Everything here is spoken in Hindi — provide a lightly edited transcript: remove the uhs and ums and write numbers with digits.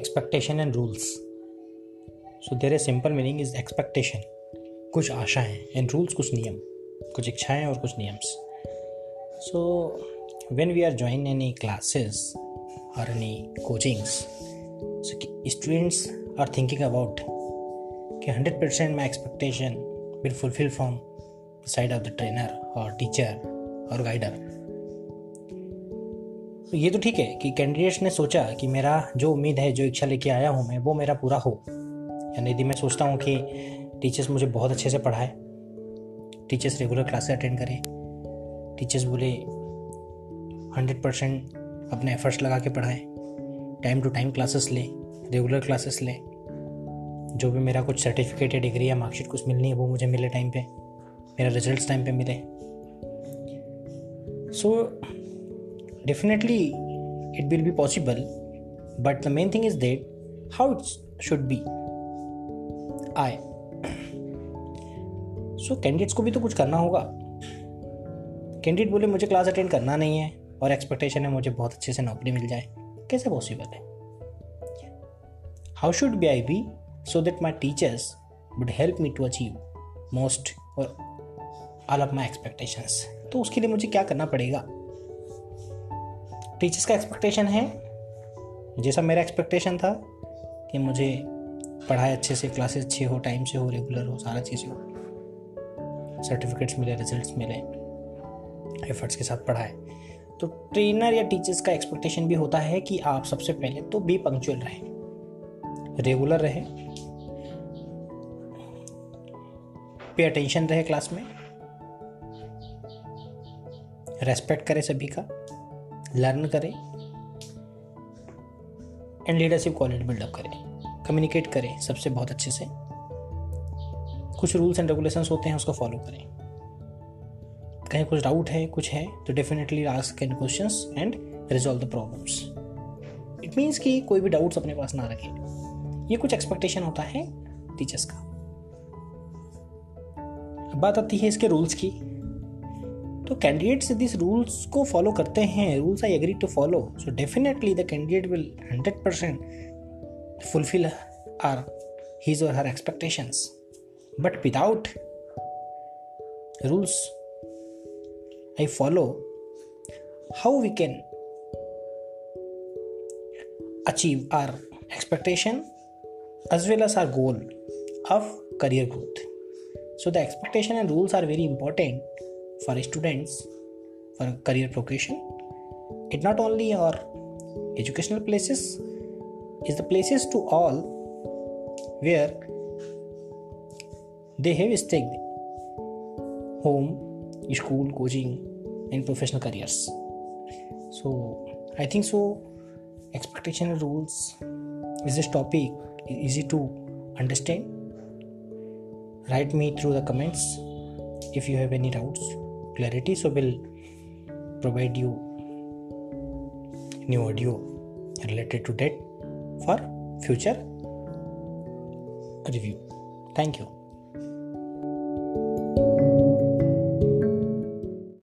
expectation and rules. So there is simple meaning is expectation, कुछ आशाएं, and rules कुछ नियम, कुछ इच्छाएं और कुछ नियम्स. So when we are joining any classes or any coachings, so students are thinking about कि 100% my expectation will fulfill from the side of the trainer or teacher or guider. तो ये तो ठीक है कि कैंडिडेट्स ने सोचा कि मेरा जो उम्मीद है, जो इच्छा लेके आया हूँ मैं, वो मेरा पूरा हो. यानी यदि मैं सोचता हूँ कि टीचर्स मुझे बहुत अच्छे से पढ़ाए, टीचर्स रेगुलर क्लासेस अटेंड करें, टीचर्स बोले 100% अपने एफर्ट्स लगा के पढ़ाएं, टाइम टू टाइम क्लासेस लें, रेगुलर क्लासेस लें, जो भी मेरा कुछ सर्टिफिकेट या डिग्री या मार्कशीट कुछ मिलनी है वो मुझे मिले टाइम पे, मेरा रिजल्ट्स टाइम पे मिले. सो Definitely, it will be possible, but the main thing is that how it should be. So candidates को भी तो कुछ करना होगा. Candidate बोले मुझे क्लास अटेंड करना नहीं है और एक्सपेक्टेशन है मुझे बहुत अच्छे से नौकरी मिल जाए, कैसे पॉसिबल है? How should be I be so that my teachers would help me to achieve most or all of my expectations? तो उसके लिए मुझे क्या करना पड़ेगा? टीचर्स का एक्सपेक्टेशन है जैसा मेरा एक्सपेक्टेशन था कि मुझे पढ़ाए अच्छे से, क्लासेस अच्छे हो, टाइम से हो, रेगुलर हो, सारा चीज़ हो, सर्टिफिकेट्स मिले, रिजल्ट्स मिले, एफर्ट्स के साथ पढ़ाए. तो ट्रेनर या टीचर्स का एक्सपेक्टेशन भी होता है कि आप सबसे पहले तो बी पंक्चुअल रहें, रेगुलर रहें, पे अटेंशन रहे क्लास में, रेस्पेक्ट करें सभी का, लर्न करें एंड लीडरशिप क्वालिटी बिल्डअप करें, कम्युनिकेट करें सबसे बहुत अच्छे से, कुछ रूल्स एंड रेगुलेशंस होते हैं उसको फॉलो करें, कहीं कुछ डाउट है कुछ है तो definitely ask any questions and resolve the problems. It means कि कोई भी डाउट्स अपने पास ना रखें. ये कुछ एक्सपेक्टेशन होता है टीचर्स का. अब बात आती है इसके रूल्स की. तो कैंडिडेट्स दिस रूल्स को फॉलो करते हैं, rules I agree to follow, so definitely the candidate will 100% fulfil are his और her expectations. But without rules I follow, how we can achieve our expectation as well as our goal of career growth? So the expectation and rules are very important for students, for career progression. It not only our educational places, is the places to all where they have staked home, school, coaching and professional careers. So I think so expectation and rules is this topic easy to understand. Write me through the comments if you have any doubts, clarity, so we'll provide you new audio related to that for future review. Thank you.